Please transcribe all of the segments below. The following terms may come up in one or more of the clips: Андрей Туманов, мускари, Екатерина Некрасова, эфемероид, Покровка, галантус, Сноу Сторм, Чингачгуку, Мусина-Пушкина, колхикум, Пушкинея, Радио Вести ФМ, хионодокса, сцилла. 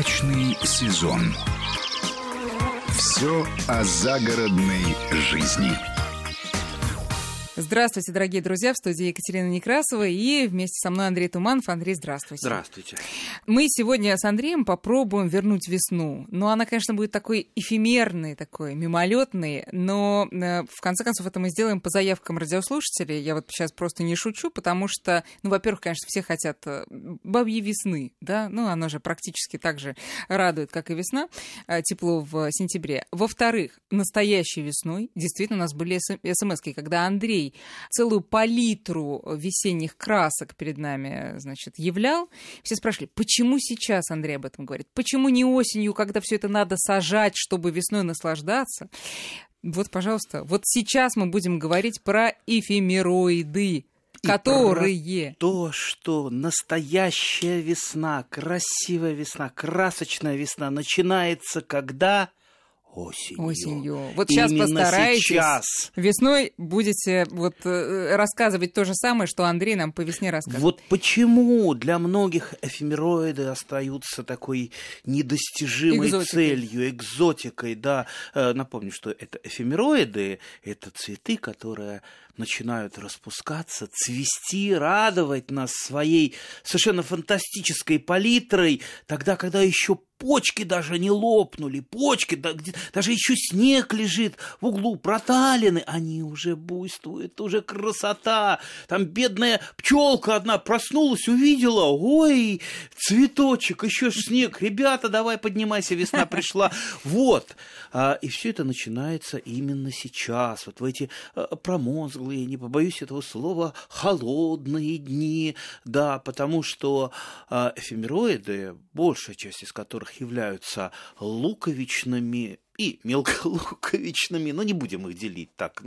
Дачный сезон. Все о загородной жизни. Здравствуйте, дорогие друзья, в студии Екатерина Некрасова и вместе со мной Андрей Туманов. Андрей, здравствуйте. Здравствуйте. Мы сегодня с Андреем попробуем вернуть весну. Но она, конечно, будет такой эфемерной, такой мимолетной, но в конце концов это мы сделаем по заявкам радиослушателей. Я вот сейчас просто не шучу, потому что, во-первых, конечно, все хотят бабьей весны, да, она же практически так же радует, как и весна, тепло в сентябре. Во-вторых, настоящей весной действительно у нас были смс-ки, когда Андрей целую палитру весенних красок перед нами, являл. Все спрашивали, почему сейчас Андрей об этом говорит? Почему не осенью, когда все это надо сажать, чтобы весной наслаждаться? Вот, пожалуйста, вот сейчас мы будем говорить про эфемероиды. Которые... То, что настоящая весна, красивая весна, красочная весна начинается, когда... Осенью. Вот сейчас именно постарайтесь. Сейчас. Весной будете рассказывать то же самое, что Андрей нам по весне рассказывает. Вот почему для многих эфемероиды остаются такой недостижимой целью, экзотикой. Да. Напомню, что это эфемероиды, это цветы, которые начинают распускаться, цвести, радовать нас своей совершенно фантастической палитрой, тогда, когда еще почки даже не лопнули, почки, даже еще снег лежит в углу, проталины, они уже буйствуют, уже красота. Там бедная пчелка одна проснулась, увидела, ой, цветочек, еще снег, ребята, давай поднимайся, весна пришла. Вот. И все это начинается именно сейчас, вот в эти промозглые, не побоюсь этого слова, холодные дни, да, потому что эфемероиды, большая часть из которых являются луковичными и мелколуковичными, но не будем их делить так.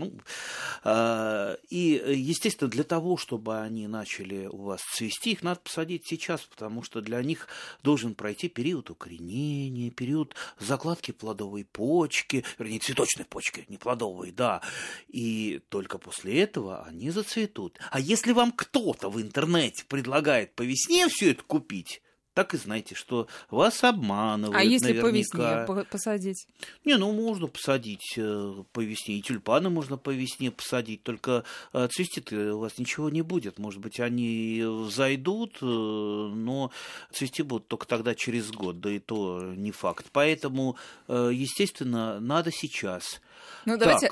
И, естественно, для того, чтобы они начали у вас цвести, их надо посадить сейчас, потому что для них должен пройти период укоренения, период закладки плодовой почки, вернее, цветочной почки, не плодовой, да. И только после этого они зацветут. А если вам кто-то в интернете предлагает по весне все это купить, так и знаете, что вас обманывают. А если наверняка по весне посадить? Можно посадить по весне. И тюльпаны можно по весне посадить. Только цвести у вас ничего не будет. Может быть, они взойдут, но цвести будут только тогда через год. Да и то не факт. Поэтому, естественно, надо сейчас. Давайте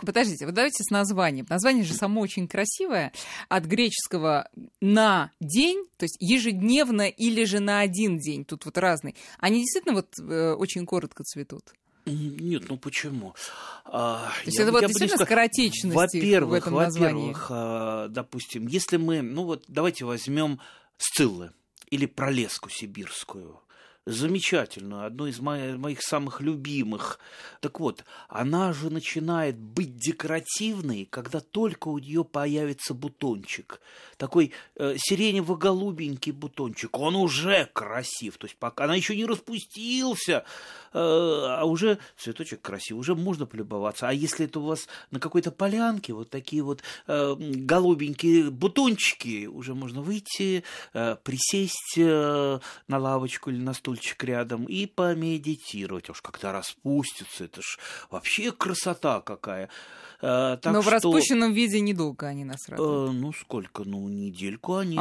с названием. Название же само очень красивое. От греческого «на день», то есть ежедневно или же на один день, тут разный. Они действительно очень коротко цветут? Нет, почему? То есть это действительно скоротечность в этом названии. Во-первых, допустим, если мы, давайте возьмем сциллы или пролеску сибирскую, замечательную, одну из моих самых любимых. Так вот, она же начинает быть декоративной, когда только у нее появится бутончик. Такой сиренево-голубенький бутончик. Он уже красив. То есть пока она еще не распустился, а уже цветочек красив, уже можно полюбоваться. А если это у вас на какой-то полянке такие голубенькие бутончики, уже можно выйти, присесть на лавочку или на стул рядом и помедитировать. Уж когда распустится, это ж вообще красота какая. В распущенном виде недолго они нас радуют. Сколько? Недельку они...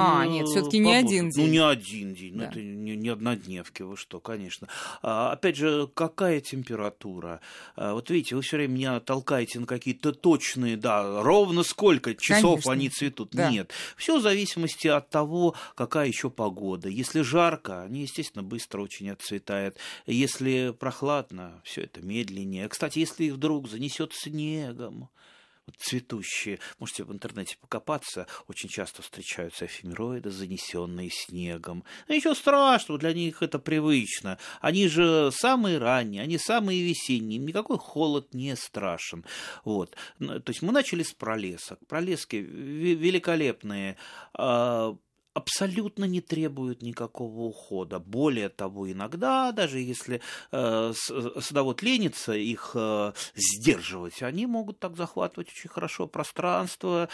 всё-таки не один день. Не один день. Это не однодневки, вы что, конечно. Опять же, какая температура? Видите, вы все время меня толкаете на какие-то точные, ровно сколько часов конечно. Они цветут. Да. Нет. Все в зависимости от того, какая еще погода. Если жарко, они, естественно, быстро очень отцветает. Если прохладно, все это медленнее. Кстати, если их вдруг занесет снегом, цветущие, можете в интернете покопаться, очень часто встречаются эфемероиды, занесенные снегом. Ничего страшного, для них это привычно. Они же самые ранние, они самые весенние, никакой холод не страшен. Вот. То есть мы начали с пролесок. Пролески великолепные. Абсолютно не требуют никакого ухода. Более того, иногда, даже если садовод ленится их сдерживать, они могут так захватывать очень хорошо пространство,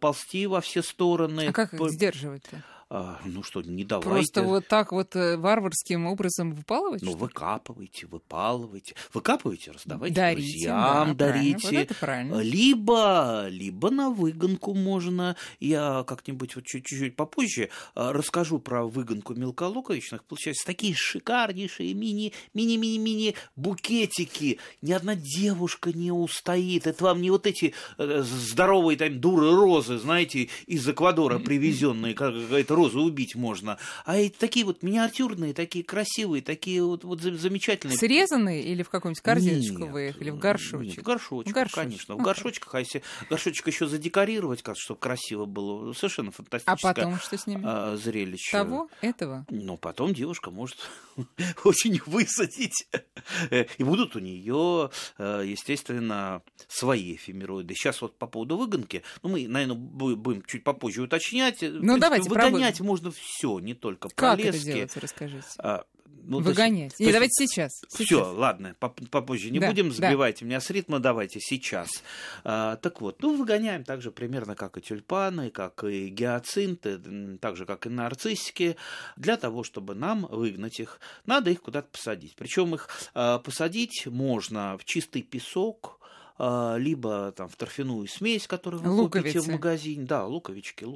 ползти во все стороны. А как их сдерживать-то? ну что, не давайте. Просто вот так вот варварским образом выпалывать? Ну, выкапывайте. Выкапывайте, раздавайте дарите, друзьям, да, дарите. Вот либо на выгонку можно. Я как-нибудь вот чуть-чуть попозже расскажу про выгонку мелколуковичных. Получается, такие шикарнейшие мини-мини-мини букетики. Ни одна девушка не устоит. Это вам не вот эти здоровые там дуры розы, знаете, из Эквадора привезенные, какая-то розу убить можно. А это такие вот миниатюрные, такие красивые, такие вот замечательные. Срезанные или в какую-нибудь корзиночку выехали, в горшочек? Нет, в горшочек, конечно. В горшочках, а если горшочек еще задекорировать, чтобы красиво было, совершенно фантастическое. А потом что с ними? Зрелище. Того? Этого? Ну, потом девушка может очень высадить. И будут у нее, естественно, свои эфемероиды. Сейчас вот по поводу выгонки, ну, мы, наверное, будем чуть попозже уточнять. Ну, давайте выгонять можно все, не только пролески. Как это делается, расскажите. Ну, выгонять. Есть, давайте сейчас. Все, ладно, попозже не будем. Сбивайте меня с ритма, давайте сейчас. Так вот, ну, выгоняем так же примерно, как и тюльпаны, как и гиацинты, так же, как и нарциссики. Для того, чтобы нам выгнать их, надо их куда-то посадить. Причем их посадить можно в чистый песок, либо там в торфяную смесь, которую вы купите в магазине. Да, луковички.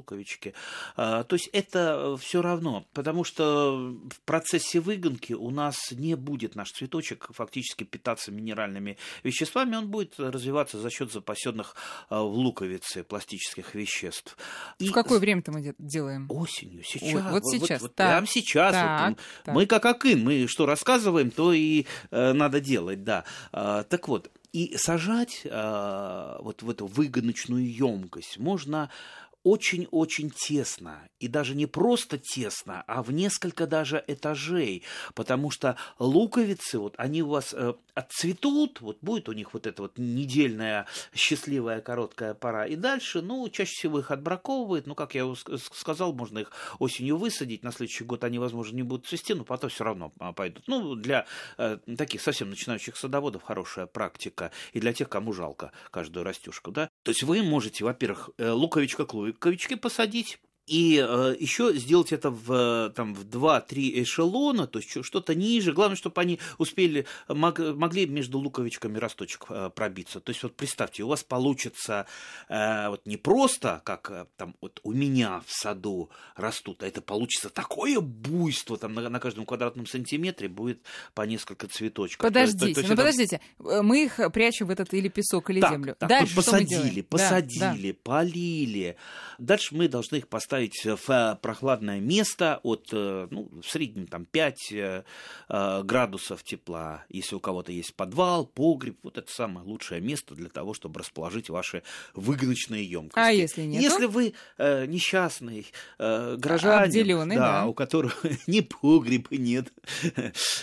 То есть это все равно, потому что в процессе выгонки у нас не будет наш цветочек фактически питаться минеральными веществами, он будет развиваться за счет запасенных в луковице пластических веществ. И в какое время-то мы делаем? Осенью, сейчас. Ой, вот сейчас. Вот так, прямо сейчас. Так, вот, так. Мы как акын, мы что рассказываем, то и надо делать, да. Так вот. И сажать вот в эту выгоночную емкость можно очень-очень тесно, и даже не просто тесно, а в несколько даже этажей, потому что луковицы, вот они у вас отцветут, вот будет у них вот эта вот недельная счастливая короткая пора, и дальше, ну, чаще всего их отбраковывают, ну, как я сказал, можно их осенью высадить, на следующий год они, возможно, не будут цвести, но потом все равно пойдут. Ну, для таких совсем начинающих садоводов хорошая практика, и для тех, кому жалко каждую растюшку, да. То есть вы можете, во-первых, луковички посадить. И еще сделать это в 2-3 эшелона, то есть что-то ниже. Главное, чтобы они успели, могли между луковичками росточек пробиться. То есть вот представьте, у вас получится вот не просто, как там вот у меня в саду растут, а это получится такое буйство, там на каждом квадратном сантиметре будет по несколько цветочков. Подождите, мы их прячем в этот или песок, или землю. Так, дальше посадили, полили. Дальше мы должны их поставить в прохладное место от, ну, в среднем там 5 градусов тепла. Если у кого-то есть подвал, погреб, вот это самое лучшее место для того, чтобы расположить ваши выгоночные емкости. А если нет? Если вы несчастный гражданин, у которого ни погреба нет,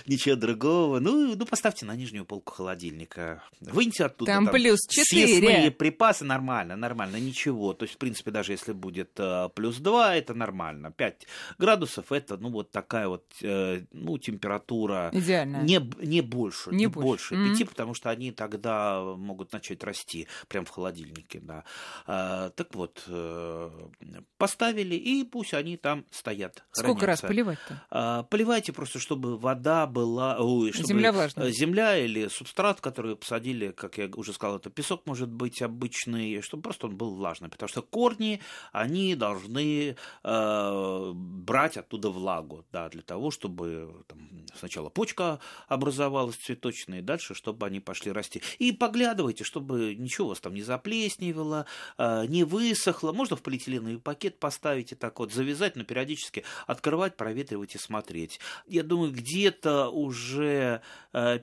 ничего другого, ну, поставьте на нижнюю полку холодильника. Выньте оттуда там плюс 4. Все свои припасы, нормально, ничего. То есть, в принципе, даже если будет плюс 2, это нормально. 5 градусов, это, ну, вот такая вот, ну, температура. Идеальная. Не больше 5, потому что они тогда могут начать расти прямо в холодильнике, да. Так вот, поставили, и пусть они там стоят. Сколько раз поливать-то? Поливайте просто, чтобы вода была... чтобы земля влажная. Земля или субстрат, который посадили, как я уже сказал, это песок может быть обычный, чтобы просто он был влажный, потому что корни, они должны брать оттуда влагу, да, для того, чтобы там сначала почка образовалась цветочная, и дальше, чтобы они пошли расти. И поглядывайте, чтобы ничего у вас там не заплесневело, не высохло. Можно в полиэтиленовый пакет поставить и так вот завязать, но периодически открывать, проветривать и смотреть. Я думаю, где-то уже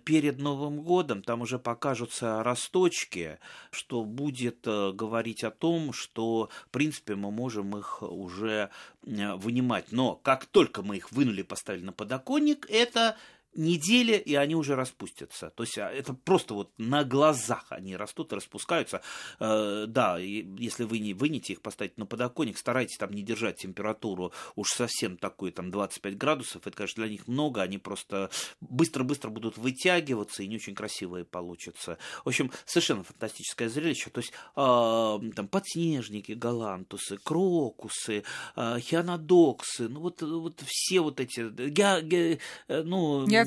перед Новым годом там уже покажутся росточки, что будет говорить о том, что, в принципе, мы можем их уже вынимать. Но как только мы их вынули, поставили на подоконник, это неделя, и они уже распустятся. То есть это просто вот на глазах они растут и распускаются. Да, и если вы не вынете их, поставите на подоконник, старайтесь там не держать температуру уж совсем такую, там 25 градусов. Это, конечно, для них много, они просто быстро-быстро будут вытягиваться и не очень красивые получатся. В общем, совершенно фантастическое зрелище. То есть там подснежники, галантусы, крокусы, хионодоксы, ну вот все вот эти...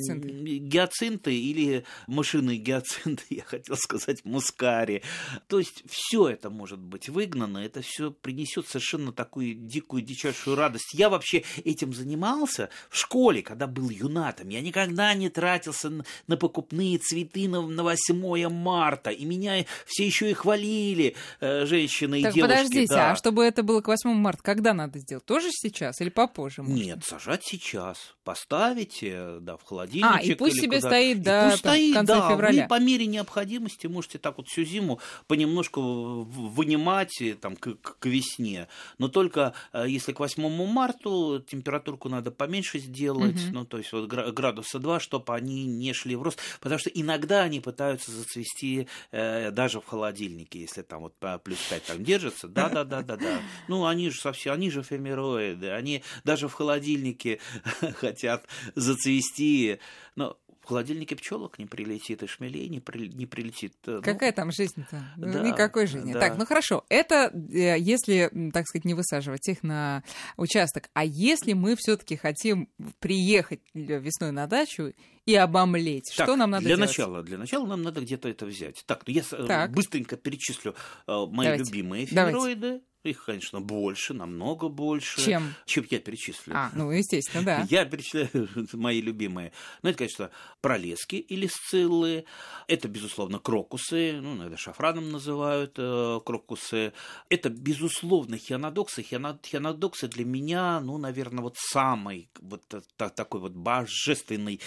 Гиацинты или мышиные гиацинты, я хотел сказать, мускари. То есть все это может быть выгнано, это все принесет совершенно такую дикую, дичайшую радость. Я вообще этим занимался в школе, когда был юнатом. Я никогда не тратился на покупные цветы на 8 марта. И меня все еще и хвалили, женщины так и девушки. Подождите, да. А чтобы это было к 8 марта, когда надо сделать? Тоже сейчас или попозже? Может? Нет, сажать сейчас. Поставите, да, в холодильничек. И пусть себе куда... стоит в конце февраля. Вы по мере необходимости можете так вот всю зиму понемножку вынимать там, к весне. Но только если к 8 марта температурку надо поменьше сделать, ну, то есть вот градуса 2, чтобы они не шли в рост. Потому что иногда они пытаются зацвести даже в холодильнике, если там вот плюс 5 там держится. Да. Ну, они же совсем, они же эфемероиды, они даже в холодильнике хотят зацвести, но в холодильнике пчелок не прилетит, и шмелей не прилетит. Какая там жизнь-то? Да, никакой жизни. Да. Так, ну хорошо, это если, так сказать, не высаживать их на участок. А если мы все-таки хотим приехать весной на дачу и обомлеть, так, что нам надо делать? Для начала нам надо где-то это взять. Так, ну я быстренько перечислю мои любимые эфемероиды. Их, конечно, больше, намного больше. Чем я перечислю. Ну, естественно, да. Я перечисляю мои любимые. Ну, это, конечно, пролески или сциллы. Это, безусловно, крокусы. Ну, это шафраном называют крокусы. Это, безусловно, хионодоксы. Хионодоксы для меня, ну, наверное, вот самый вот такой вот божественный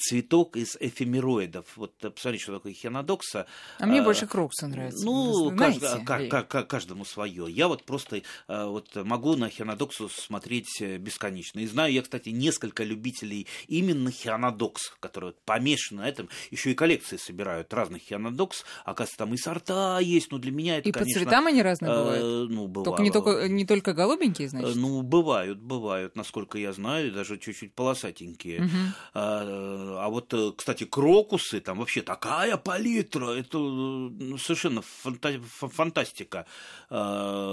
цветок из эфемероидов. Вот посмотри, что такое хионодокса. А мне больше крокусы нравятся. Ну, каждому свое. Я вот просто могу на хионодоксу смотреть бесконечно. И знаю я, кстати, несколько любителей именно хионодокс, которые вот помешаны на этом. Еще и коллекции собирают разных хионодокс. Оказывается, там и сорта есть. Но для меня это, конечно... И по цветам они разные бывают? Ну, бывают. Не только голубенькие, значит? Ну, бывают. Насколько я знаю, даже чуть-чуть полосатенькие. Угу. А вот, кстати, крокусы, там вообще такая палитра. Это совершенно фантастика.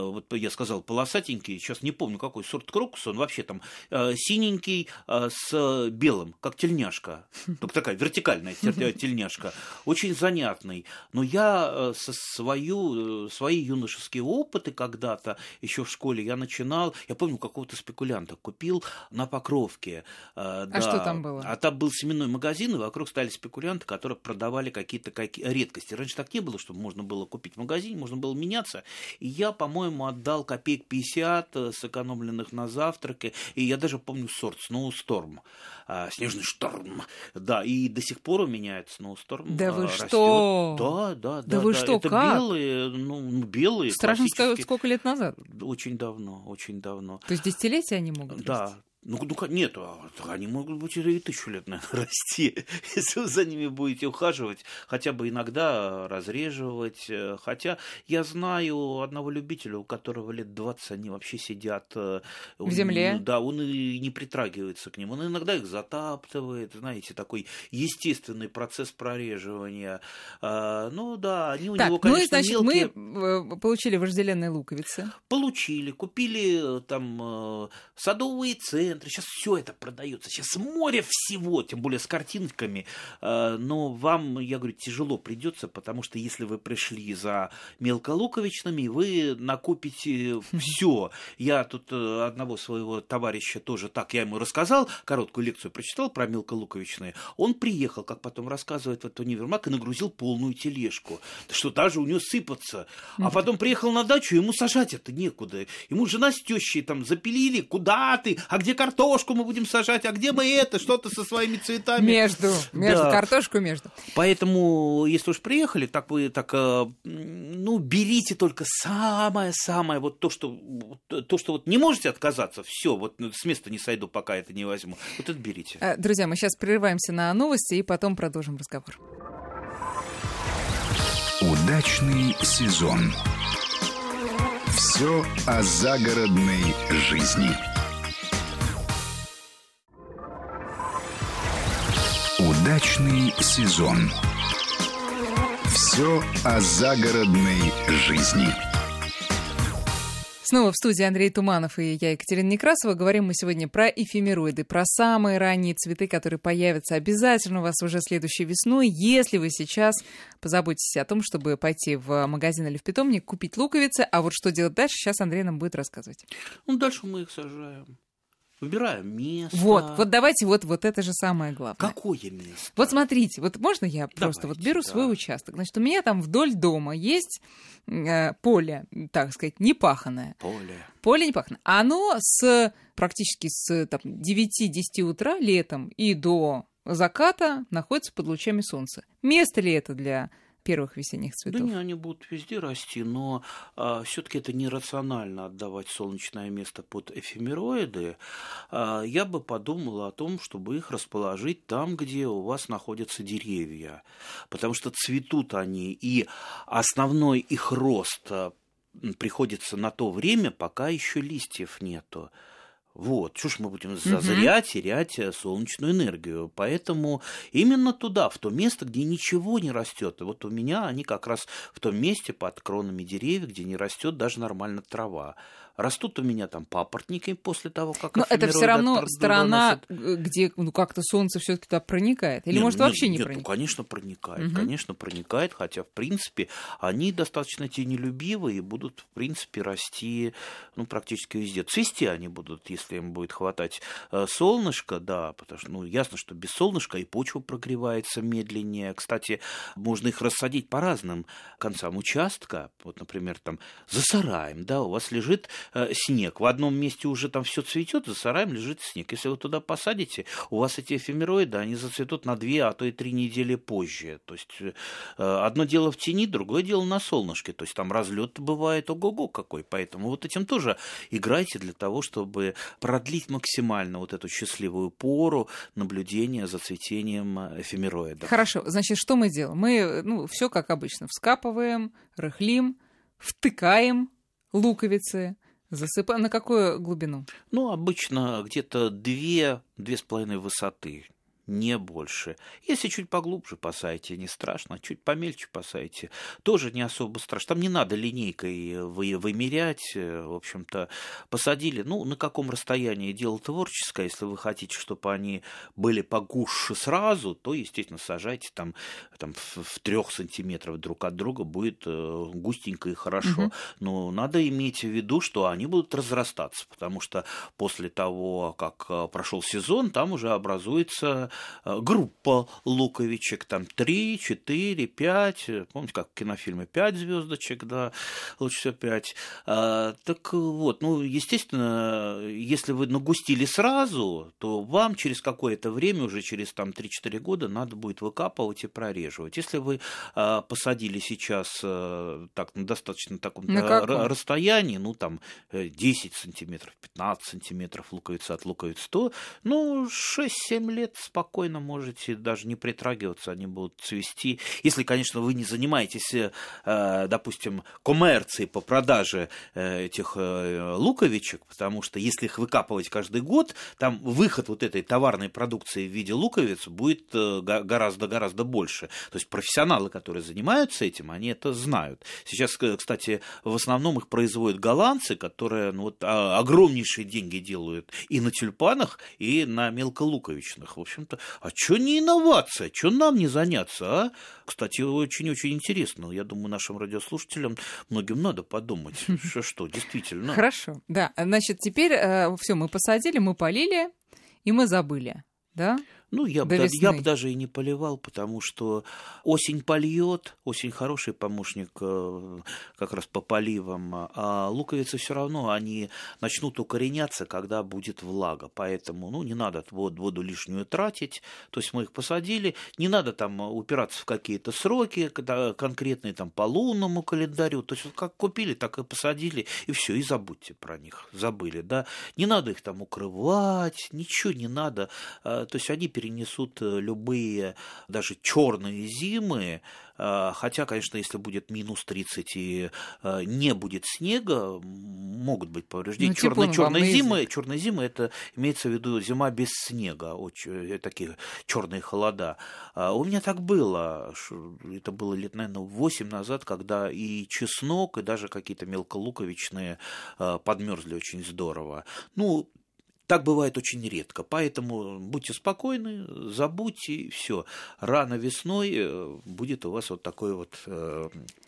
Вот я сказал, полосатенький, сейчас не помню, какой сорт крокуса, он вообще там синенький с белым, как тельняшка, только такая вертикальная тельняшка, очень занятный. Но я свои юношеские опыты когда-то еще в школе я помню, какого-то спекулянта купил на Покровке. А что там было? А там был семенной магазин, и вокруг стояли спекулянты, которые продавали какие-то редкости. Раньше так не было, чтобы можно было купить в магазине, можно было меняться, и я, по-моему, отдал копеек 50 сэкономленных на завтраке. И я даже помню сорт Сноу Сторм. Снежный шторм. Да, и до сих пор у меня этот Сноу Сторм растет. Что? Да. Вы что, это как? Белые. Страшно сказать, сколько лет назад? Очень давно. То есть десятилетия они могут расти? Да. Нет, они могут быть и 1000 лет, наверное, расти, если вы за ними будете ухаживать, хотя бы иногда разреживать. Хотя я знаю одного любителя, у которого лет 20 они вообще сидят... в земле? Да, он и не притрагивается к ним. Он иногда их затаптывает, знаете, такой естественный процесс прореживания. Ну да, они у него, конечно, мелкие. Мы получили вожделенные луковицы. Купили там садовые цены. Сейчас все это продается, сейчас море всего, тем более с картинками. Но вам, я говорю, тяжело придется, потому что если вы пришли за мелколуковичными, вы накупите все. Я тут одного своего товарища тоже так, я ему рассказал, короткую лекцию прочитал про мелколуковичные. Он приехал, как потом рассказывает, в этот универмаг и нагрузил полную тележку, что даже у него сыпаться. А потом приехал на дачу, ему сажать это некуда. Ему жена с тещей там запилили, куда ты, а где картошку мы будем сажать, а где мы это, что-то со своими цветами. Между, картошку между. Поэтому, если уж приехали, так вы так, ну, берите только самое-самое, вот то, что вот не можете отказаться, все, вот с места не сойду, пока это не возьму, вот это берите. Друзья, мы сейчас прерываемся на новости и потом продолжим разговор. Удачный сезон. Все о загородной жизни. Удачный сезон. Все о загородной жизни. Снова в студии Андрей Туманов и я, Екатерина Некрасова. Говорим мы сегодня про эфемероиды, про самые ранние цветы, которые появятся обязательно у вас уже следующей весной. Если вы сейчас позаботитесь о том, чтобы пойти в магазин или в питомник, купить луковицы, а вот что делать дальше, сейчас Андрей нам будет рассказывать. Ну, дальше мы их сажаем. Выбираем место. Вот давайте вот это же самое главное. Какое место? Вот смотрите, вот можно я просто беру свой участок? Значит, у меня там вдоль дома есть поле, так сказать, непаханное. Поле непаханное. Оно практически с 9-10 утра летом и до заката находится под лучами солнца. Место ли это для первых весенних цветов? Да не, они будут везде расти, но все-таки это нерационально отдавать солнечное место под эфемероиды. Я бы подумала о том, чтобы их расположить там, где у вас находятся деревья, потому что цветут они, и основной их рост приходится на то время, пока еще листьев нету. Вот, что ж мы будем зазря терять солнечную энергию. Поэтому именно туда, в то место, где ничего не растет. Вот у меня они как раз в том месте под кронами деревьев, где не растет даже нормально трава. Растут у меня там папоротники после того, как... Но это все равно сторона, где как-то солнце все-таки туда проникает. Или, может, вообще не проникает? Нет, конечно, проникает. Конечно, проникает, хотя, в принципе, они достаточно тенелюбивые и будут, в принципе, расти практически везде. Цвести они будут, если им будет хватать солнышка, да, потому что, ясно, что без солнышка и почва прогревается медленнее. Кстати, можно их рассадить по разным концам участка. Вот, например, там за сараем, да, у вас лежит снег. В одном месте уже там все цветет, за сараем лежит снег. Если вы туда посадите, у вас эти эфемероиды, они зацветут на 2, а то и 3 недели позже. То есть одно дело в тени, другое дело на солнышке. То есть там разлет бывает ого-го какой. Поэтому вот этим тоже играйте для того, чтобы продлить максимально вот эту счастливую пору наблюдения за цветением эфемероида. Хорошо. Значит, что мы делаем? Мы, все как обычно, вскапываем, рыхлим, втыкаем луковицы. Засыпаем. На какую глубину? Обычно где-то 2-2,5 высоты, не больше. Если чуть поглубже посадите, не страшно, чуть помельче посадите, тоже не особо страшно. Там не надо линейкой вымерять, в общем-то. Посадили, на каком расстоянии, дело творческое. Если вы хотите, чтобы они были погуще сразу, то, естественно, сажайте там в 3 сантиметров друг от друга, будет густенько и хорошо. Угу. Но надо иметь в виду, что они будут разрастаться, потому что после того, как прошел сезон, там уже образуется группа луковичек, там 3, 4, 5, помните, как в кинофильме 5 звездочек, да, лучше всего 5. Так вот, естественно, если вы нагустили сразу, то вам через какое-то время, уже через 3-4 года, надо будет выкапывать и прореживать. Если вы посадили сейчас так, на достаточно таком расстоянии, 10 сантиметров, 15 сантиметров луковица от луковицы, то 6-7 лет спокойно можете даже не притрагиваться, они будут цвести. Если, конечно, вы не занимаетесь, допустим, коммерцией по продаже этих луковичек, потому что если их выкапывать каждый год, там выход вот этой товарной продукции в виде луковиц будет гораздо-гораздо больше. То есть профессионалы, которые занимаются этим, они это знают. Сейчас, кстати, в основном их производят голландцы, которые огромнейшие деньги делают и на тюльпанах, и на мелколуковичных. В общем-то, а что не инновация? Что нам не заняться, а? Кстати, очень-очень интересно. Я думаю, нашим радиослушателям многим надо подумать, что действительно. Хорошо, да. Значит, теперь все мы посадили, мы полили, и мы забыли, да? Ну, я бы даже и не поливал, потому что осень польет, осень хороший помощник как раз по поливам, а луковицы все равно, они начнут укореняться, когда будет влага, поэтому ну, не надо воду лишнюю тратить, то есть мы их посадили, не надо там упираться в какие-то сроки конкретные, там, по лунному календарю, то есть как купили, так и посадили, и все, и забудьте про них, забыли, да, не надо их там укрывать, ничего не надо, то есть они перенесут любые, даже черные зимы, хотя, конечно, если будет минус 30 и не будет снега, могут быть повреждения. Черные зимы, это имеется в виду зима без снега, очень, такие черные холода. У меня так было, это было лет, наверное, 8 назад, когда и чеснок, и даже какие-то мелколуковичные подмерзли очень здорово. Ну, так бывает очень редко, поэтому будьте спокойны, забудьте, и все. Рано весной будет у вас вот такое вот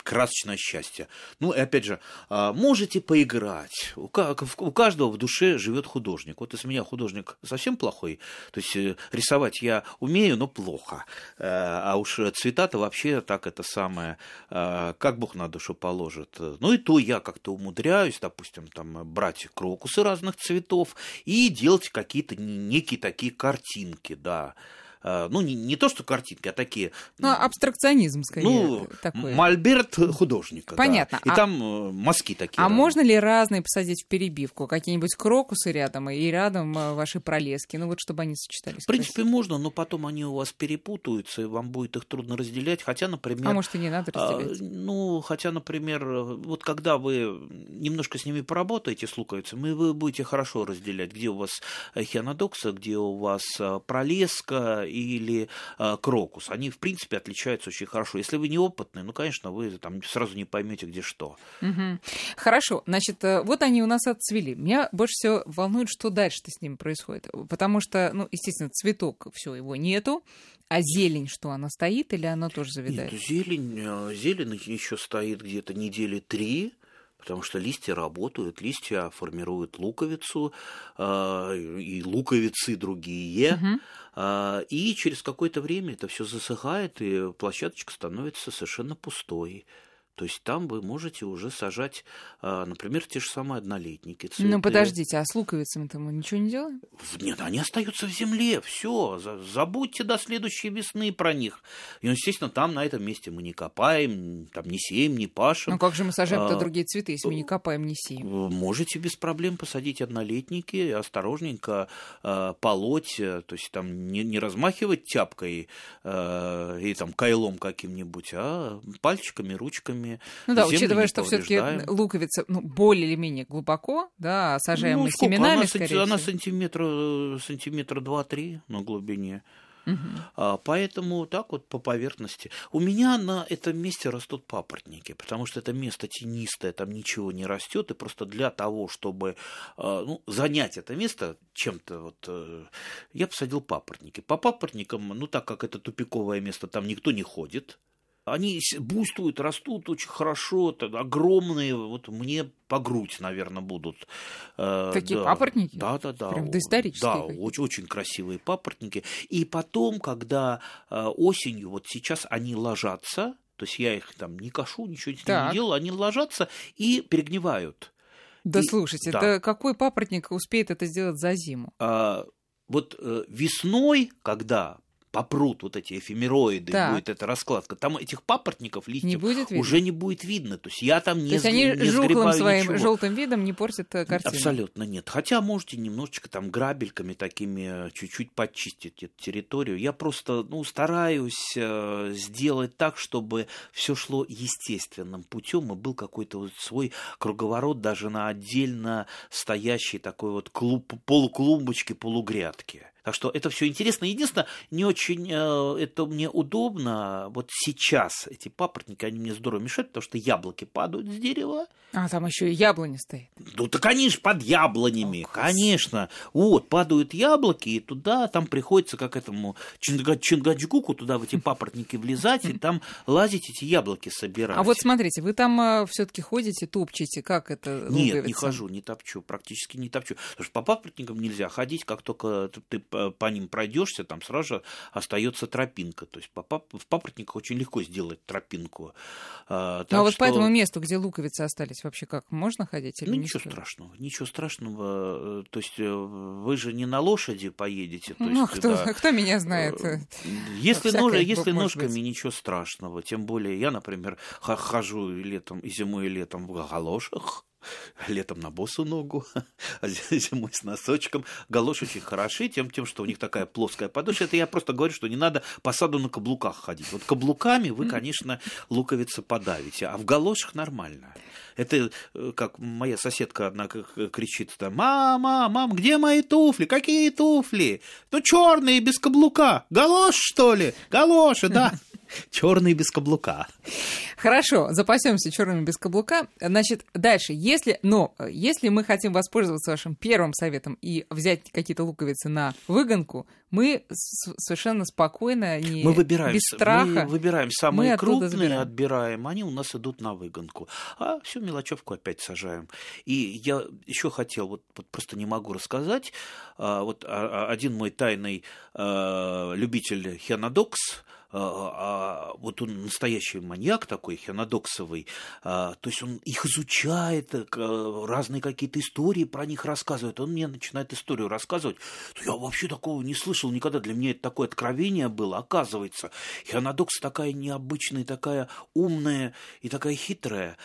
красочное счастье. Ну и опять же, можете поиграть. У каждого в душе живет художник. Вот из меня художник совсем плохой, то есть рисовать я умею, но плохо. А уж цвета-то вообще так это самое, как Бог на душу положит. Ну и то я как-то умудряюсь, допустим, там брать крокусы разных цветов и делать какие-то некие такие картинки, да. Ну, не то, что картинки, а такие... Ну, абстракционизм, скорее. Ну, такой. Мольберт художника. Понятно. Да. И там мазки такие. А да. Можно ли разные посадить в перебивку? Какие-нибудь крокусы рядом и рядом ваши пролески? Ну, вот чтобы они сочетались. В принципе, красиво. Можно, но потом они у вас перепутаются, и вам будет их трудно разделять. Хотя, например... А может, и не надо разделять? Ну, хотя, например, вот когда вы немножко с ними поработаете, с луковицами, вы будете хорошо разделять, где у вас хианодокса, где у вас пролеска... или крокус. Они, в принципе, отличаются очень хорошо. Если вы неопытный, ну, конечно, вы там сразу не поймете, где что. Угу. Хорошо. Значит, вот они у нас отцвели. Меня больше всего волнует, что дальше-то с ними происходит. Потому что, ну, естественно, цветок, все его нету. А зелень, что она стоит или она тоже завядает? Нет, зелень еще стоит где-то недели 3. Потому что листья работают, листья формируют луковицу, и луковицы другие, и через какое-то время это все засыхает, и площадочка становится совершенно пустой. То есть там вы можете уже сажать, например, те же самые однолетники. Цветы. Ну, подождите, а с луковицами-то мы ничего не делаем? Нет, они остаются в земле, все, забудьте до следующей весны про них. И, естественно, там на этом месте мы не копаем, там не сеем, не пашем. Ну, как же мы сажаем-то другие цветы, если мы не копаем, не сеем? Можете без проблем посадить однолетники, осторожненько полоть, то есть там не размахивать тяпкой и там кайлом каким-нибудь, а пальчиками, ручками. Ну да, учитывая, что все-таки луковица более или менее глубоко, да, сажаем мы семенами, скорее всего. Она сантиметра 2-3 на глубине. Угу. Поэтому так вот по поверхности. У меня на этом месте растут папоротники, потому что это место тенистое, там ничего не растет, и просто для того, чтобы занять это место чем-то, вот, я посадил папоротники. По папоротникам, так как это тупиковое место, там никто не ходит. Они буйствуют, растут очень хорошо, огромные, вот мне по грудь, наверное, будут. Такие папоротники? Да. Прям доисторические. Да, очень красивые папоротники. И потом, когда осенью, вот сейчас они ложатся, то есть я их там не кашу, ничего с ними не делаю, они ложатся и перегнивают. Да, слушайте, да какой папоротник успеет это сделать за зиму? Весной, когда... попрут вот эти эфемероиды, будет эта раскладка. Там этих папоротников, листьев уже не будет видно. То есть я там не сгребаю ничего. То есть они своим желтым видом не портят картину? Абсолютно нет. Хотя можете немножечко там грабельками такими чуть-чуть подчистить эту территорию. Я просто стараюсь сделать так, чтобы все шло естественным путем и был какой-то вот свой круговорот даже на отдельно стоящий такой вот полуклумбочке, полугрядке. Так что это все интересно. Единственное, не очень это мне удобно. Вот сейчас эти папоротники, они мне здорово мешают, потому что яблоки падают с дерева. А там еще и яблони стоят. Да, конечно, под яблонями. Конечно. Вот, падают яблоки, и туда там приходится, как этому Чингачгуку, туда в эти папоротники влезать, и там лазить, эти яблоки собирать. А вот смотрите, вы там все-таки ходите, топчете, как это луковица? Нет, не хожу, не топчу, практически не топчу. Потому что по папоротникам нельзя ходить, как только ты по ним пройдешься, там сразу же остается тропинка. То есть в папоротниках очень легко сделать тропинку. А вот по этому месту, где луковицы остались, вообще как? Можно ходить или ничего стоит? Страшного. Ничего страшного. То есть вы же не на лошади поедете. То есть, кто меня знает? Если ножками, ничего страшного. Тем более я, например, хожу летом, и зимой, и летом в галошах. Летом на босу ногу, а зимой с носочком. Галоши очень хороши тем, что у них такая плоская подошва. Это я просто говорю, что не надо по саду на каблуках ходить. Вот каблуками вы, конечно, луковицы подавите, а в галошах нормально. Это как моя соседка одна кричит там: «Мама, мам, где мои туфли? Какие туфли? Ну, черные, без каблука. Галоши, что ли? Галоши, да». Черные без каблука. Хорошо, запасемся черными без каблука. Значит, дальше. Если мы хотим воспользоваться вашим первым советом и взять какие-то луковицы на выгонку, мы совершенно спокойно, без страха. Мы выбираем самые крупные, отбираем. Они у нас идут на выгонку. А всю мелочевку опять сажаем. И я еще хотел, просто не могу рассказать, один мой тайный любитель хенодокс, он настоящий маньяк такой, хенодоксовый, то есть он их изучает, разные какие-то истории про них рассказывает, он мне начинает историю рассказывать, я вообще такого не слышал никогда, для меня это такое откровение было, оказывается, хенодокс такая необычная, такая умная и такая хитрая,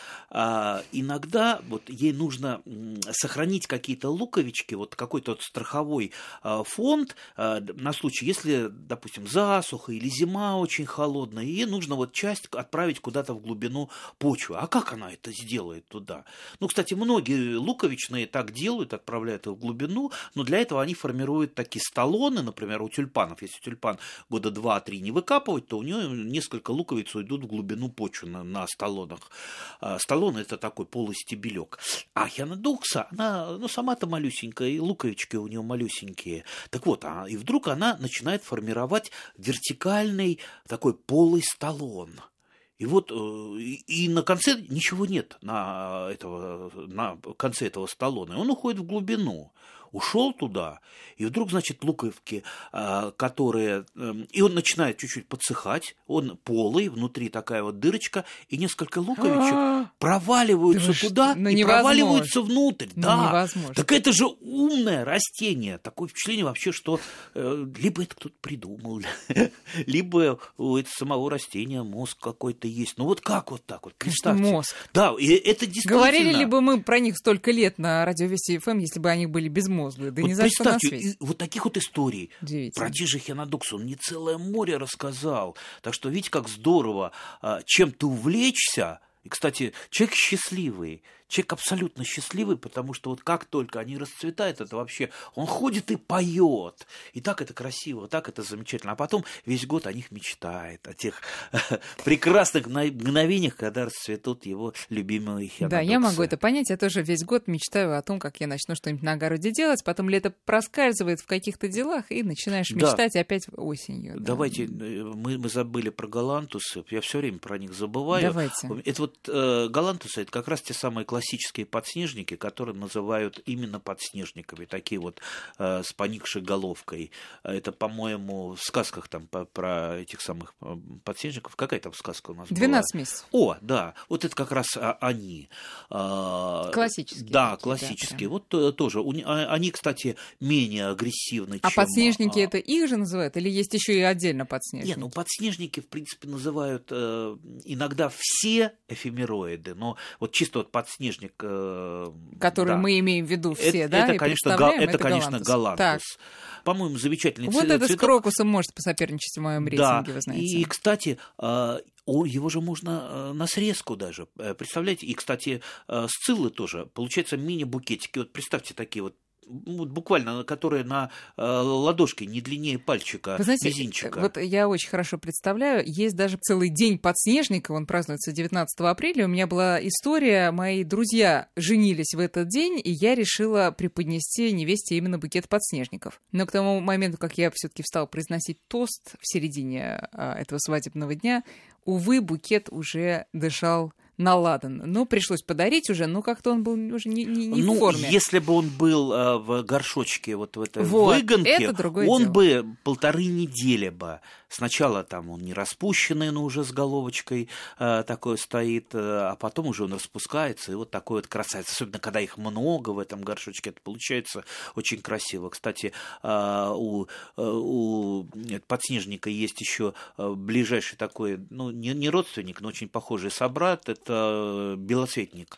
иногда ей нужно сохранить какие-то луковички, какой-то страховой фонд на случай, если, допустим, засуха или зима очень холодная, и ей нужно часть отправить куда-то в глубину почвы. А как она это сделает туда? Кстати, многие луковичные так делают, отправляют их в глубину, но для этого они формируют такие столоны, например, у тюльпанов. Если тюльпан года 2-3 не выкапывать, то у нее несколько луковиц уйдут в глубину почвы на столонах. Столоны — это такой полустебелек. А хенодокса, она сама-то малюсенькая, и луковички у нее малюсенькие. Так вот, и вдруг она начинает формировать вертикальный такой полый столон. И и на конце ничего нет на конце этого столона. И он уходит в глубину. Ушел туда, и вдруг, луковки, которые... И он начинает чуть-чуть подсыхать, он полый, внутри такая дырочка, и несколько луковичек проваливаются туда и проваливаются внутрь. Да, так это же умное растение. Такое впечатление вообще, что либо это кто-то придумал, либо у самого растения мозг какой-то есть. Как так вот? Представьте. Мозг. Да, и это действительно... Говорили ли бы мы про них столько лет на Радио Вести ФМ, если бы они были безмозглые? Да не за что на свете. Таких историй про те же хенодоксы он мне целое море рассказал. Так что видите, как здорово чем-то увлечься. И, кстати, человек счастливый, человек абсолютно счастливый, потому что как только они расцветают, это вообще он ходит и поет. И так это красиво, так это замечательно. А потом весь год о них мечтает, о тех прекрасных мгновениях, когда расцветут его любимые хенодоксы. Да, я могу это понять. Я тоже весь год мечтаю о том, как я начну что-нибудь на огороде делать, потом лето проскальзывает в каких-то делах, и начинаешь мечтать опять осенью. Да. Давайте, мы забыли про галантусы, я все время про них забываю. Давайте. Это галантусы — это как раз те самые классические подснежники, которые называют именно подснежниками, такие с поникшей головкой. Это, по-моему, в сказках там про этих самых подснежников. Какая там сказка у нас 12 была? 12 месяцев. О, да, это как раз они. Классические. Да, классические. Тоже. Они, кстати, менее агрессивны, чем... А подснежники — это их же называют? Или есть еще и отдельно подснежники? Нет, подснежники, в принципе, называют иногда все эфемероиды, но чисто подснежник... Который мы имеем в виду все, да? Это, конечно, галантус. Так. По-моему, замечательный цветок. Это с крокусом может посоперничать в моем рейтинге, вы знаете. И, кстати... Его же можно на срезку даже, представляете? И, кстати, сциллы тоже, получается, мини-букетики. Представьте, такие буквально, которые на ладошке не длиннее пальчика, вы знаете, мизинчика. Я очень хорошо представляю. Есть даже целый день подснежника, он празднуется 19 апреля. У меня была история, мои друзья женились в этот день, и я решила преподнести невесте именно букет подснежников. Но к тому моменту, как я все-таки встала произносить тост в середине этого свадебного дня, увы, букет уже дышал наладан. Ну, пришлось подарить уже, но как-то он был уже не в форме. Ну, если бы он был в горшочке, вот в этой выгонке, он бы полторы недели бы. Сначала там он не распущенный, но уже с головочкой такой стоит, а потом уже он распускается, и вот такой вот красавец. Особенно, когда их много в этом горшочке, это получается очень красиво. Кстати, у подснежника есть еще ближайший такой, ну, не родственник, но очень похожий собрат, это белоцветник.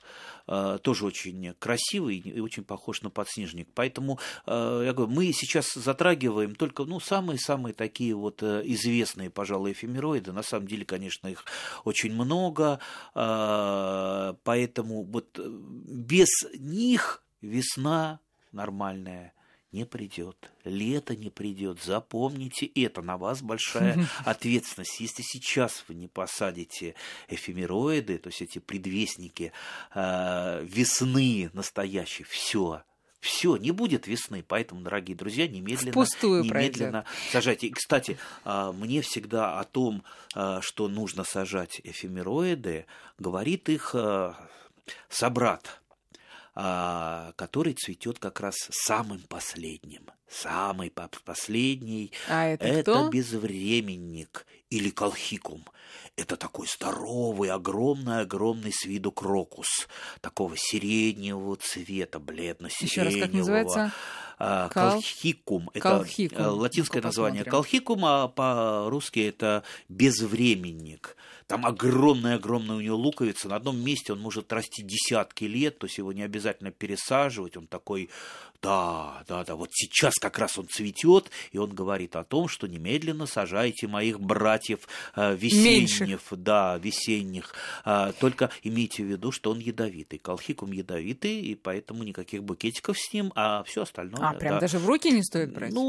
Тоже очень красивый и очень похож на подснежник. Поэтому, я говорю, мы сейчас затрагиваем только самые-самые такие вот известные, пожалуй, эфемероиды. На самом деле, конечно, их очень много. Поэтому вот без них весна нормальная не придет. Лето не придет. Запомните это. На вас большая ответственность. Если сейчас вы не посадите эфемероиды, то есть эти предвестники весны настоящей, все, не будет весны. Поэтому, дорогие друзья, немедленно сажайте. И, кстати, мне всегда о том, что нужно сажать эфемероиды, говорит их собрат, который цветет как раз самый последний. А это кто? Безвременник или колхикум. Это такой здоровый, огромный с виду крокус, такого сиреневого цвета, бледно-сиреневого. Еще раз, как называется? Колхикум. Колхикум. Это латинское название колхикум, а по-русски это безвременник. Там огромная у него луковица. На одном месте он может расти десятки лет, то есть его не обязательно пересаживать. Он такой, вот сейчас как раз он цветет, и он говорит о том, что немедленно сажайте моих братьев весенних. Только имейте в виду, что он ядовитый. Колхикум ядовитый, и поэтому никаких букетиков с ним, а все остальное... прям даже в руки не стоит брать? Как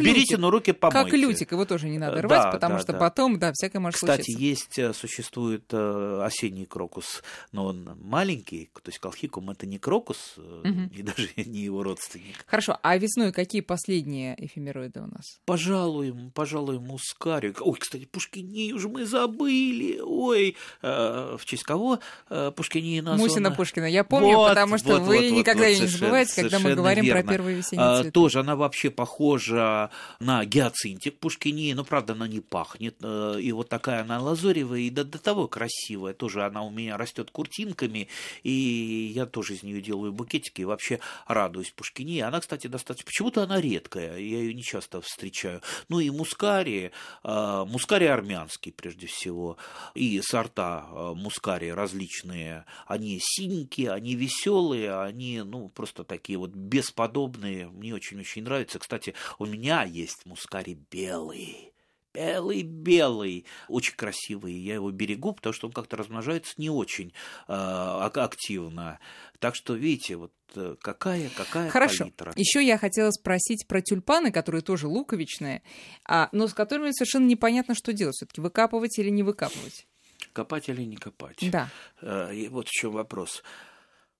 берите, лютик, но руки помойте. Как лютик, его тоже не надо рвать, потому что потом, всякое может случиться. Кстати, существует осенний крокус, но он маленький, то есть колхикум — это не крокус, и даже не его родственник. Хорошо, а весной какие последние эфемероиды у нас? Пожалуй, мускарик. Ой, кстати, Пушкинею же мы забыли. Ой, в честь кого Пушкинея названа? Мусина-Пушкина. Я помню, потому что вы никогда ее не забываете, когда мы говорим про первые весенние цветы. Тоже она вообще похожа на гиацинтик Пушкинеи, но, правда, она не пахнет. И вот такая она лазоревая, и до того красивая. Тоже она у меня растет куртинками, и я тоже из нее делаю букетики. И вообще радуюсь Пушкинеи. Она, кстати, достаточно... Почему-то она редкая, я ее не часто встречаю. Ну и мускари армянский, прежде всего, и сорта мускари различные. Они синенькие, они веселые, они, просто такие вот бесподобные. Мне очень-очень нравится. Кстати, у меня есть мускари белый, очень красивый. Я его берегу, потому что он как-то размножается не очень активно. Так что, видите, вот какая Хорошо. Палитра. Еще я хотела спросить про тюльпаны, которые тоже луковичные, но с которыми совершенно непонятно, что делать. Все-таки выкапывать или не выкапывать? Копать или не копать? Да. И вот в чем вопрос.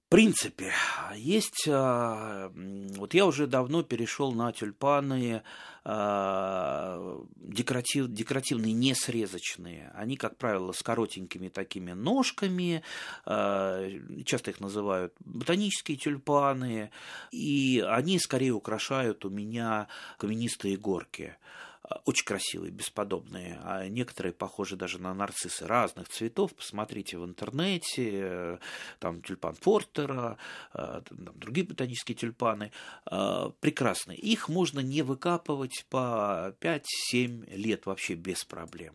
В принципе, есть... Вот я уже давно перешел на тюльпаны декоративные, несрезочные. Они, как правило, с коротенькими такими ножками. Часто их называют ботанические тюльпаны. И они скорее украшают у меня каменистые горки. Очень красивые, бесподобные, а некоторые похожи даже на нарциссы разных цветов. Посмотрите в интернете, там тюльпан Портера, там другие ботанические тюльпаны. Прекрасные. Их можно не выкапывать по 5-7 лет вообще без проблем.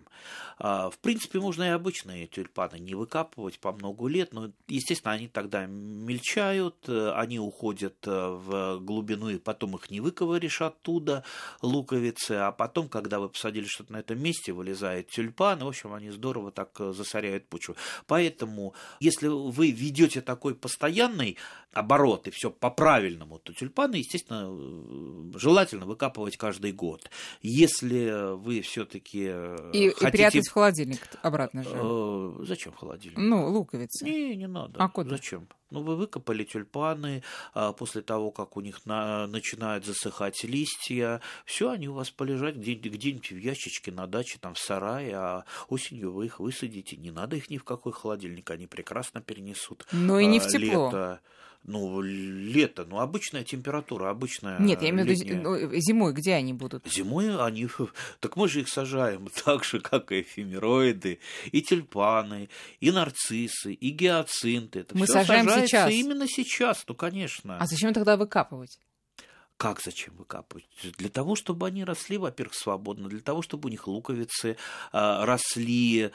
В принципе, можно и обычные тюльпаны не выкапывать по много лет, но, естественно, они тогда мельчают, они уходят в глубину, и потом их не выковыришь оттуда, луковицы, а потом, когда вы посадили что-то на этом месте, вылезает тюльпан, в общем, они здорово так засоряют почву. Поэтому, если вы ведете такой постоянный оборот и все по-правильному, то тюльпаны, естественно, желательно выкапывать каждый год. Если вы все-таки хотите... И прятать в холодильник обратно же. Зачем в холодильник? Луковицы. Не надо. А куда? Зачем? Ну, вы выкопали тюльпаны, после того, как у них начинают засыхать листья, все, они у вас полежат где-нибудь в ящичке на даче, там, в сарае, а осенью вы их высадите, не надо их ни в какой холодильник, они прекрасно перенесут. Ну, и не в тепло. Лето. Ну, лето, ну, обычная температура, обычная. Нет, я имею в виду, зимой где они будут? Зимой они... Так мы же их сажаем так же, как и эфемероиды, и тюльпаны, и нарциссы, и гиацинты. Это мы сажаем сейчас? Именно сейчас, ну, конечно. А зачем тогда выкапывать? Как зачем выкапывать? Для того, чтобы они росли, во-первых, свободно, для того, чтобы у них луковицы росли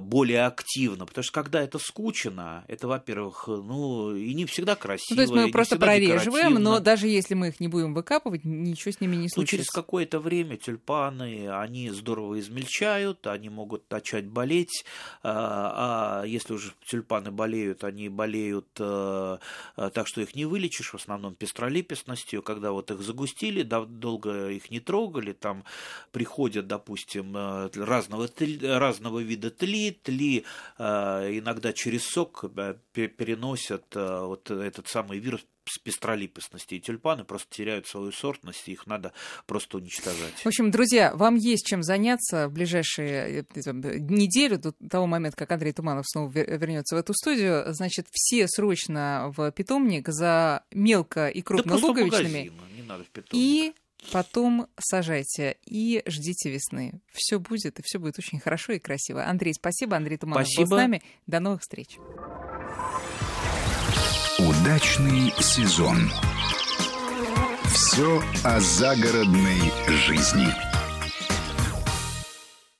более активно. Потому что когда это скучно, это, во-первых, ну, и не всегда красиво. Ну, то есть мы их просто прореживаем, но даже если мы их не будем выкапывать, ничего с ними не случится. Ну, через какое-то время тюльпаны, они здорово измельчают, они могут начать болеть. А если уже тюльпаны болеют, они болеют так, что их не вылечишь, в основном пестролепестностью, когда вот их загустили, долго их не трогали, там приходят, допустим, разного вида тли, иногда через сок переносят вот этот самый вирус с пестролипостности, и тюльпаны просто теряют свою сортность, и их надо просто уничтожать. В общем, друзья, вам есть чем заняться в ближайшие неделю, до того момента, как Андрей Туманов снова вернется в эту студию. Значит, все срочно в питомник за мелко и крупно луковичными. И потом сажайте и ждите весны. Все будет, и все будет очень хорошо и красиво. Андрей, спасибо. Андрей Туманов был с нами. До новых встреч. Удачный сезон. Все о загородной жизни.